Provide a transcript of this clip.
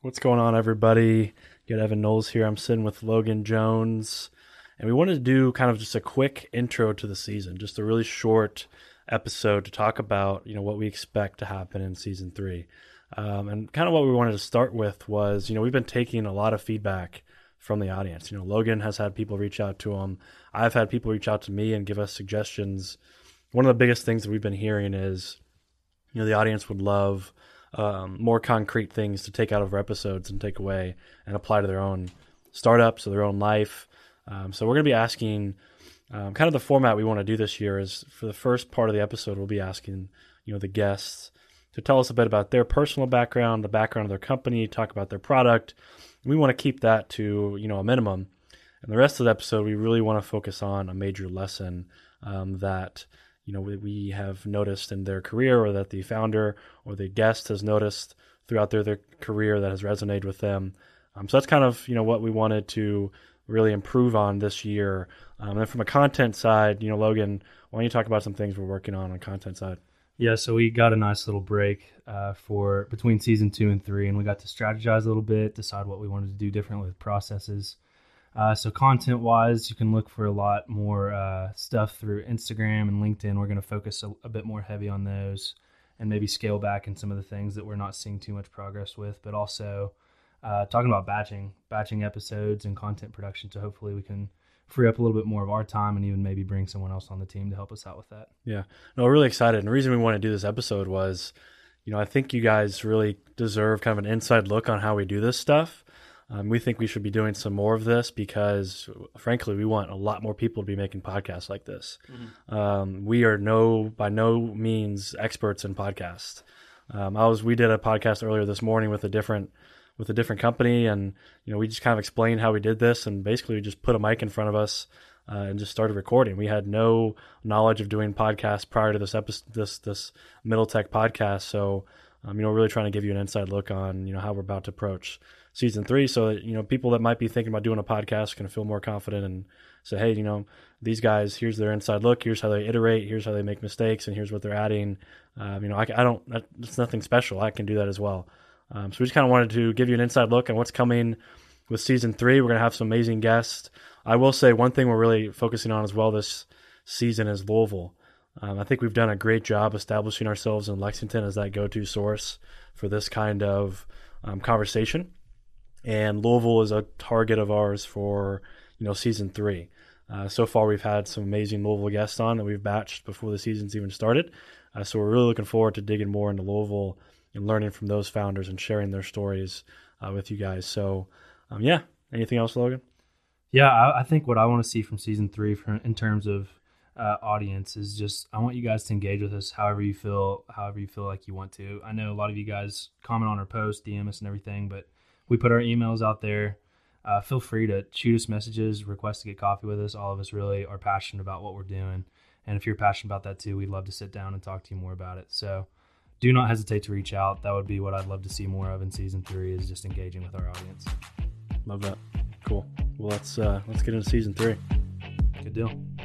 What's going on, everybody? Got Evan Knowles here. I'm sitting with Logan Jones, and we wanted to do kind of just a quick intro to the season, just a really short episode to talk about, you know, what we expect to happen in season three. And kind of what we wanted to start with was, you know, we've been taking a lot of feedback from the audience. You know, Logan has had people reach out to him. I've had people reach out to me and give us suggestions. One of the biggest things that we've been hearing is, you know, the audience would love more concrete things to take out of our episodes and take away and apply to their own startups or their own life. So we're going to be asking kind of the format we want to do this year is for the first part of the episode, we'll be asking, you know, the guests to tell us a bit about their personal background, the background of their company, talk about their product. We want to keep that to, you know, a minimum. And the rest of the episode, we really want to focus on a major lesson that, you know, we have noticed in their career, or that the founder or the guest has noticed throughout their career that has resonated with them. So that's kind of, you know, what we wanted to really improve on this year. And from a content side, you know, Logan, why don't you talk about some things we're working on the content side? Yeah, so we got a nice little break for between season 2 and 3, and we got to strategize a little bit, decide what we wanted to do differently with processes. So content-wise, you can look for a lot more stuff through Instagram and LinkedIn. We're going to focus a bit more heavy on those and maybe scale back in some of the things that we're not seeing too much progress with, but also talking about batching episodes and content production. So hopefully we can free up a little bit more of our time and even maybe bring someone else on the team to help us out with that. Yeah. No, we're really excited. And the reason we wanted to do this episode was, you know, I think you guys really deserve kind of an inside look on how we do this stuff. We think we should be doing some more of this because, frankly, we want a lot more people to be making podcasts like this. Mm-hmm. We are by no means experts in podcasts. We did a podcast earlier this morning with a different company, and, you know, we just kind of explained how we did this, and basically we just put a mic in front of us and just started recording. We had no knowledge of doing podcasts prior to this episode, this Middle Tech podcast. So, you know, we're really trying to give you an inside look on, you know, how we're about to approach season 3, so that, you know, people that might be thinking about doing a podcast can feel more confident and say, hey, you know, these guys, here's their inside look, here's how they iterate, here's how they make mistakes, and here's what they're adding. You know, it's nothing special. I can do that as well. So we just kind of wanted to give you an inside look on what's coming with season 3. We're going to have some amazing guests. I will say one thing we're really focusing on as well this season is Louisville. I think we've done a great job establishing ourselves in Lexington as that go-to source for this kind of conversation. And Louisville is a target of ours for, you know, season 3. So far, we've had some amazing Louisville guests on that we've batched before the season's even started. So we're really looking forward to digging more into Louisville and learning from those founders and sharing their stories with you guys. So, yeah, anything else, Logan? Yeah, I think what I want to see from season 3 in terms of audience is just, I want you guys to engage with us however you feel like you want to. I know a lot of you guys comment on our posts, DM us and everything, but we put our emails out there. Feel free to shoot us messages, request to get coffee with us. All of us really are passionate about what we're doing. And if you're passionate about that too, we'd love to sit down and talk to you more about it. So, do not hesitate to reach out. That would be what I'd love to see more of in season 3, is just engaging with our audience. Love that. Cool. Well, let's get into season 3. Good deal.